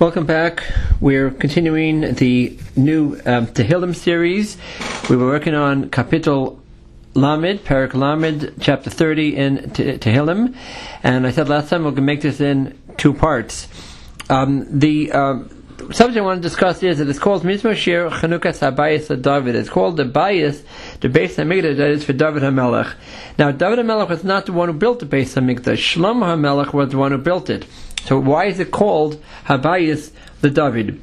Welcome back. We're continuing the new Tehillim series. We were working on Kapitel Lamed, Parak Lamed, chapter 30 in Tehillim, and I said last time we're going to make this in two parts. The subject I want to discuss is that it's called Mizmor Shir Chanukas HaBayis LeDavid. It's called the Bayis, the Beis HaMikdash, that is for David HaMelech. Now, David HaMelech was not the one who built the Beis HaMikdash. Shlomo HaMelech was the one who built it. So why is it called HaBayis LeDavid?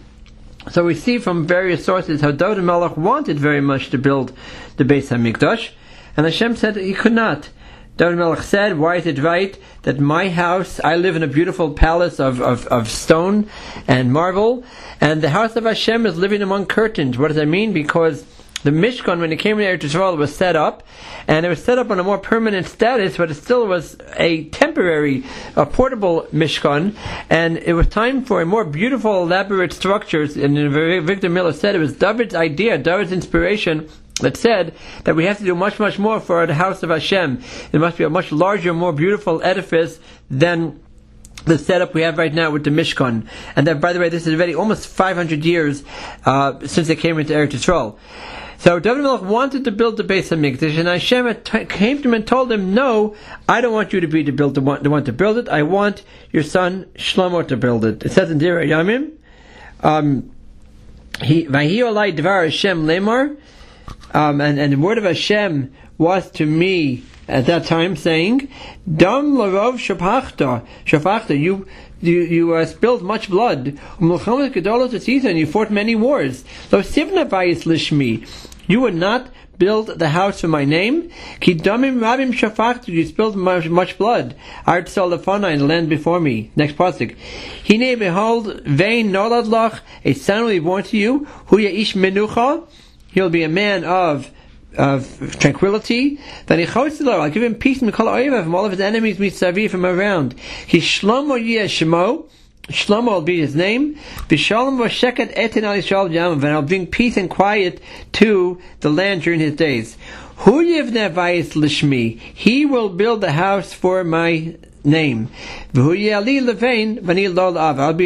So we see from various sources how David HaMelech wanted very much to build the Beis HaMikdash, and Hashem said that he could not. David HaMelech said, why is it right that my house, I live in a beautiful palace of stone and marble, and the house of Hashem is living among curtains. What does that mean? Because the Mishkan, when it came in Eretz Yisrael, was set up, and it was set up on a more permanent status, but it still was a temporary, a portable Mishkan, and it was time for a more beautiful, elaborate structures, and Victor Miller said it was David's idea, David's inspiration, that said that we have to do much, much more for the house of Hashem. It must be a much larger, more beautiful edifice than the setup we have right now with the Mishkan. And that, by the way, this is already almost 500 years since they came into Eretz Yisrael. So David HaMelech wanted to build the Beis HaMikdash, and Hashem came to him and told him, no, I don't want you to be the one to build it. I want your son Shlomo to build it. It says in Dira Yamim, Vahi olai dvar Hashem lemar, and the word of Hashem was to me at that time saying, Dam larov shapachta, you spilled much blood, and you fought many wars. Lo sivna bayis lishmi, you would not build the house for my name. Ki damim rabim shapachta, you spilled much blood. Art salafana, in the land before me. Next pasuk. Hine, behold, vein nolad lach, a son will be born to you. Hu yaish menucha, he'll be a man of tranquility. Then I'll give him peace from all of his enemies from around. Shlomo will be his name. And I'll bring peace and quiet to the land during his days. He will build the house for my name. I'll be to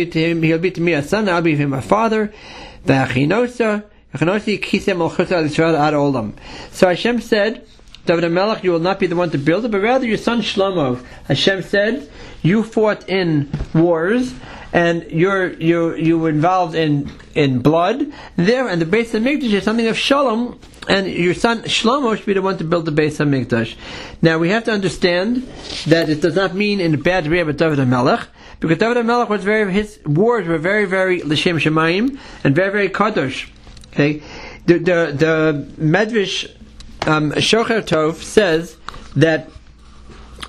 him, he'll be to me a son, I'll be to him a father. So Hashem said, David HaMelech, you will not be the one to build it, but rather your son Shlomo. Hashem said, you fought in wars, and you were involved in blood there, and the Beis HaMikdash is something of Shalom, and your son Shlomo should be the one to build the Beis HaMikdash. Now we have to understand that it does not mean in a bad way about David HaMelech, because David HaMelech was his wars were very, very L'Shem Shemayim, and very, very Kadosh. Okay, the Medrash Shocher Tov says that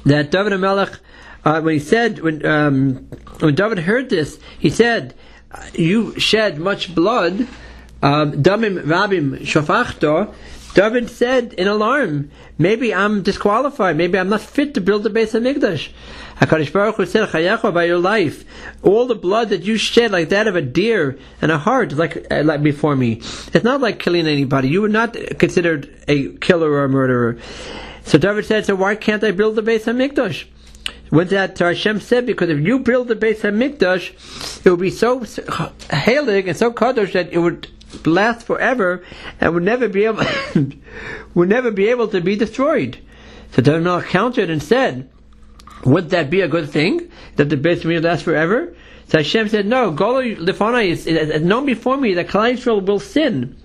David HaMelech, when David heard this, he said, "You shed much blood." Damim rabim shofachto. David said in alarm, maybe I'm disqualified, maybe I'm not fit to build the Beis HaMikdash. HaKadosh Baruch Hu said, Chayacha, by your life, all the blood that you shed, like that of a deer and a hart, like before me. It's not like killing anybody. You were not considered a killer or a murderer. So David said, so why can't I build the Beis HaMikdash? With that, Hashem said, because if you build the Beis HaMikdash, it will be so heilig and so kadosh that it would last forever and would never be able to be destroyed. So David HaMelech countered and said, would that be a good thing that the Beis HaMikdash lasts forever? So Hashem said, no, Golo Lefanai is known before me that Klal Yisrael will sin.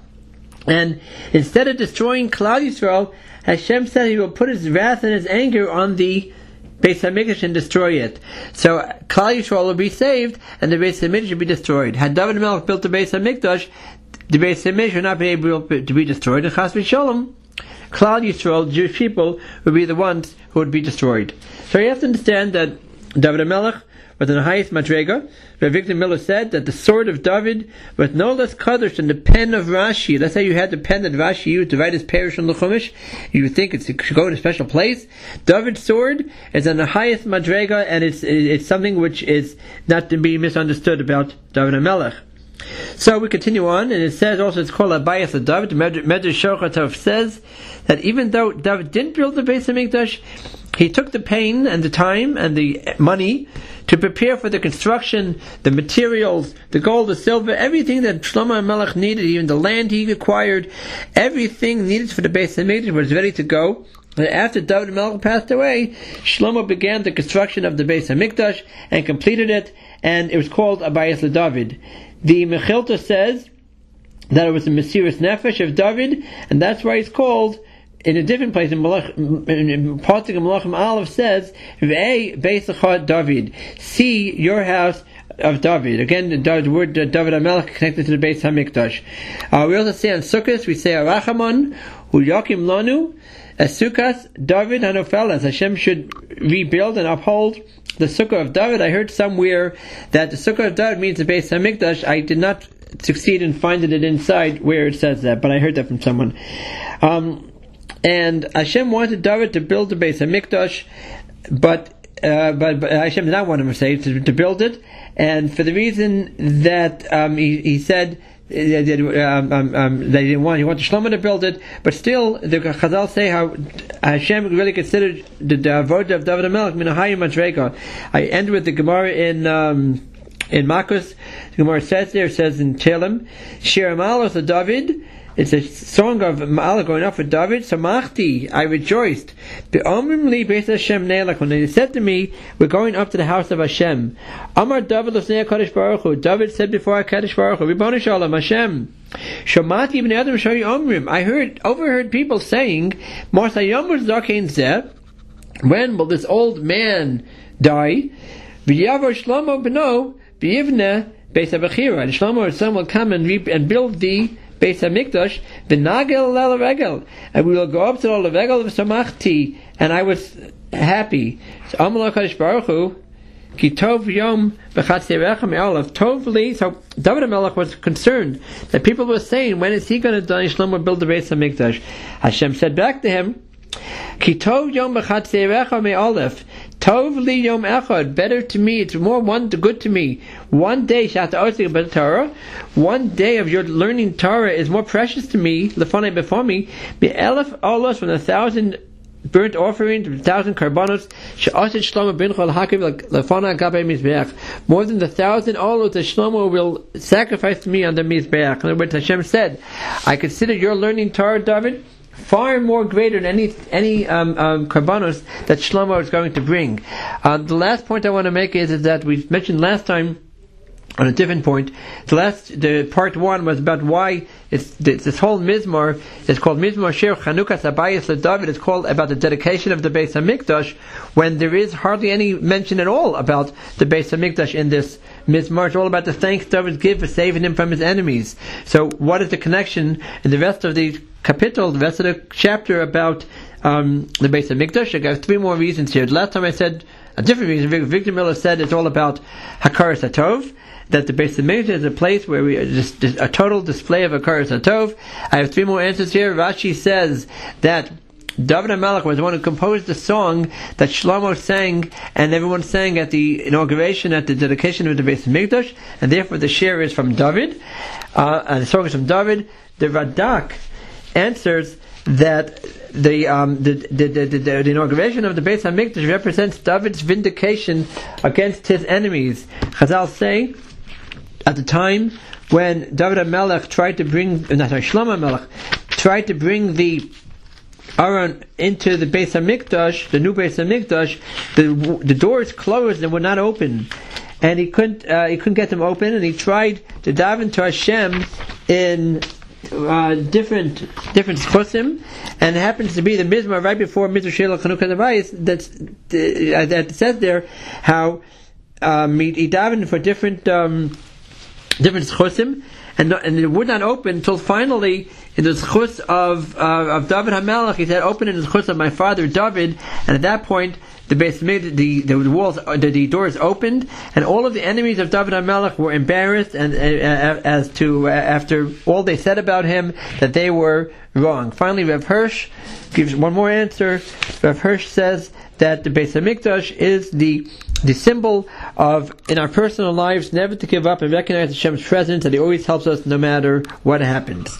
And instead of destroying Klal Yisrael, Hashem said he will put his wrath and his anger on the Beis HaMikdash and destroy it. So Klal Yisrael will be saved and the Beis HaMikdash will be destroyed. Had David HaMelech built the Beis HaMikdash, the Beis HaMikdash would not be able to be destroyed, and Chas v'Sholom, Klal Yisrael, Jewish people, would be the ones who would be destroyed. So you have to understand that David HaMelech was in the highest madrega. Rav Victor Miller said that the sword of David was no less kadosh than the pen of Rashi. Let's say you had the pen that Rashi used to write his Perush on the Chumash. You would think it should go to a special place. David's sword is in the highest madrega, and it's something which is not to be misunderstood about David HaMelech. So we continue on, and it says also it's called HaBayis LeDavid. The Medrash Shocher Tov says that even though David didn't build the Beis HaMikdash, He took the pain and the time and the money to prepare for the construction, the materials, the gold, the silver, everything that Shlomo HaMelech needed, even the land he acquired, everything needed for the Beis HaMikdash was ready to go. And after David HaMelech passed away, Shlomo began the construction of the Beis HaMikdash and completed it, and it was called Abayis LeDavid. The Mechilta says that it was the Mesiras Nefesh of David, and that's why it's called, in a different place, in Pasuk Melachim Aleph says, V'ei Beis Echad David, see your house of David. Again, the word David HaMelech connected to the Beis HaMikdash. We also say on Sukkot, we say Arachamon, Hu Yakim Lanu, Asukas David HaNofelas. Hashem should rebuild and uphold the Sukkah of David. I heard somewhere that the Sukkah of David means the Beis HaMikdash. I did not succeed in finding it inside where it says that, but I heard that from someone. And Hashem wanted David to build the Beis HaMikdash, but Hashem did not want him to build it, and for the reason that he said that he didn't want, he wanted Shlomo to build it, but still the Chazal say how Hashem really considered the avodah of David HaMelech min hayu madrega. I end with the Gemara in Makos. The Gemara says says in Tehillim, Shir Malos of David. It's a song of Ma'ala going up for David. Samachti, I rejoiced. When they said to me, we're going up to the house of Hashem. Amar David l'snei HaKadosh Baruch Hu. David said before HaKadosh Baruch Hu, Ribono shel Olam Hashem. Shomati b'nei Adam shari omrim. I overheard people saying, when will this old man die? V'yavo Shlomo b'no v'yivne beis habechira. And Shlomo's son will come and build the Beis HaMikdash, v'nagel l'aleregel, and we will go up to the l'aleregel of Samachti, and I was happy. So, Amar HaKadosh Baruch Hu, ki tov yom v'chatzerecha me'alav, tovli. So David HaMelech was concerned that people were saying, when is he going to die? Shlomo build the Beis HaMikdash. Hashem said back to him, ki tov yom v'chatzerecha me'alav, tov li yom echad, better to me, it's more good to me. One day, one day of your learning Torah is more precious to me, lefanai before me, mi'elef olos, from 1,000 burnt offerings, 1,000 karbanos, she'asid Shlomo bin chol hakiv lefanai gabe mizbeach. More than 1,000 olos that Shlomo will sacrifice to me on the mizbeach. In other words, Hashem said, I consider your learning Torah, David, far more greater than any karbanos that Shlomo is going to bring. The last point I want to make is that we mentioned last time on a different point. The part one was about why this whole mizmor is called Mizmor Shir Chanukas Abayis LeDavid. It's called about the dedication of the Beis HaMikdash, when there is hardly any mention at all about the Beis HaMikdash in this mizmor. It's all about the thanks David gives for saving him from his enemies. So, what is the connection in the rest of the capital, the rest of the chapter about the Beis HaMikdash? I got three more reasons here. The last time I said a different reason. Victor Miller said it's all about Hakaras HaTov, that the Beis HaMikdash is a place where we just a total display of Hakaras HaTov. I have three more answers here. Rashi says that David HaMelech was the one who composed the song that Shlomo sang and everyone sang at the inauguration, at the dedication of the Beis HaMikdash, and therefore the share is from David. And the song is from David. The Radak answers that the inauguration of the Beis HaMikdash represents David's vindication against his enemies. Chazal say, at the time when Shlomo HaMelech tried to bring the Aaron into the Beis HaMikdash, the new Beis HaMikdash, the doors closed and were not open, and he couldn't get them open, and he tried to daven to Hashem in different chosim, and it happens to be the mizmor right before Mizmor Shir Chanukah Abayis that says there how he davened for different chosim, and it would not open until finally in the chus of David HaMelech he said, "Open in the chus of my father David," and at that point the doors opened, and all of the enemies of David HaMelech were embarrassed, and as to after all they said about him, that they were wrong. Finally, Rav Hirsch gives one more answer. Rav Hirsch says that the Beis HaMikdash is the symbol of, in our personal lives, never to give up and recognize Hashem's presence, that He always helps us no matter what happens.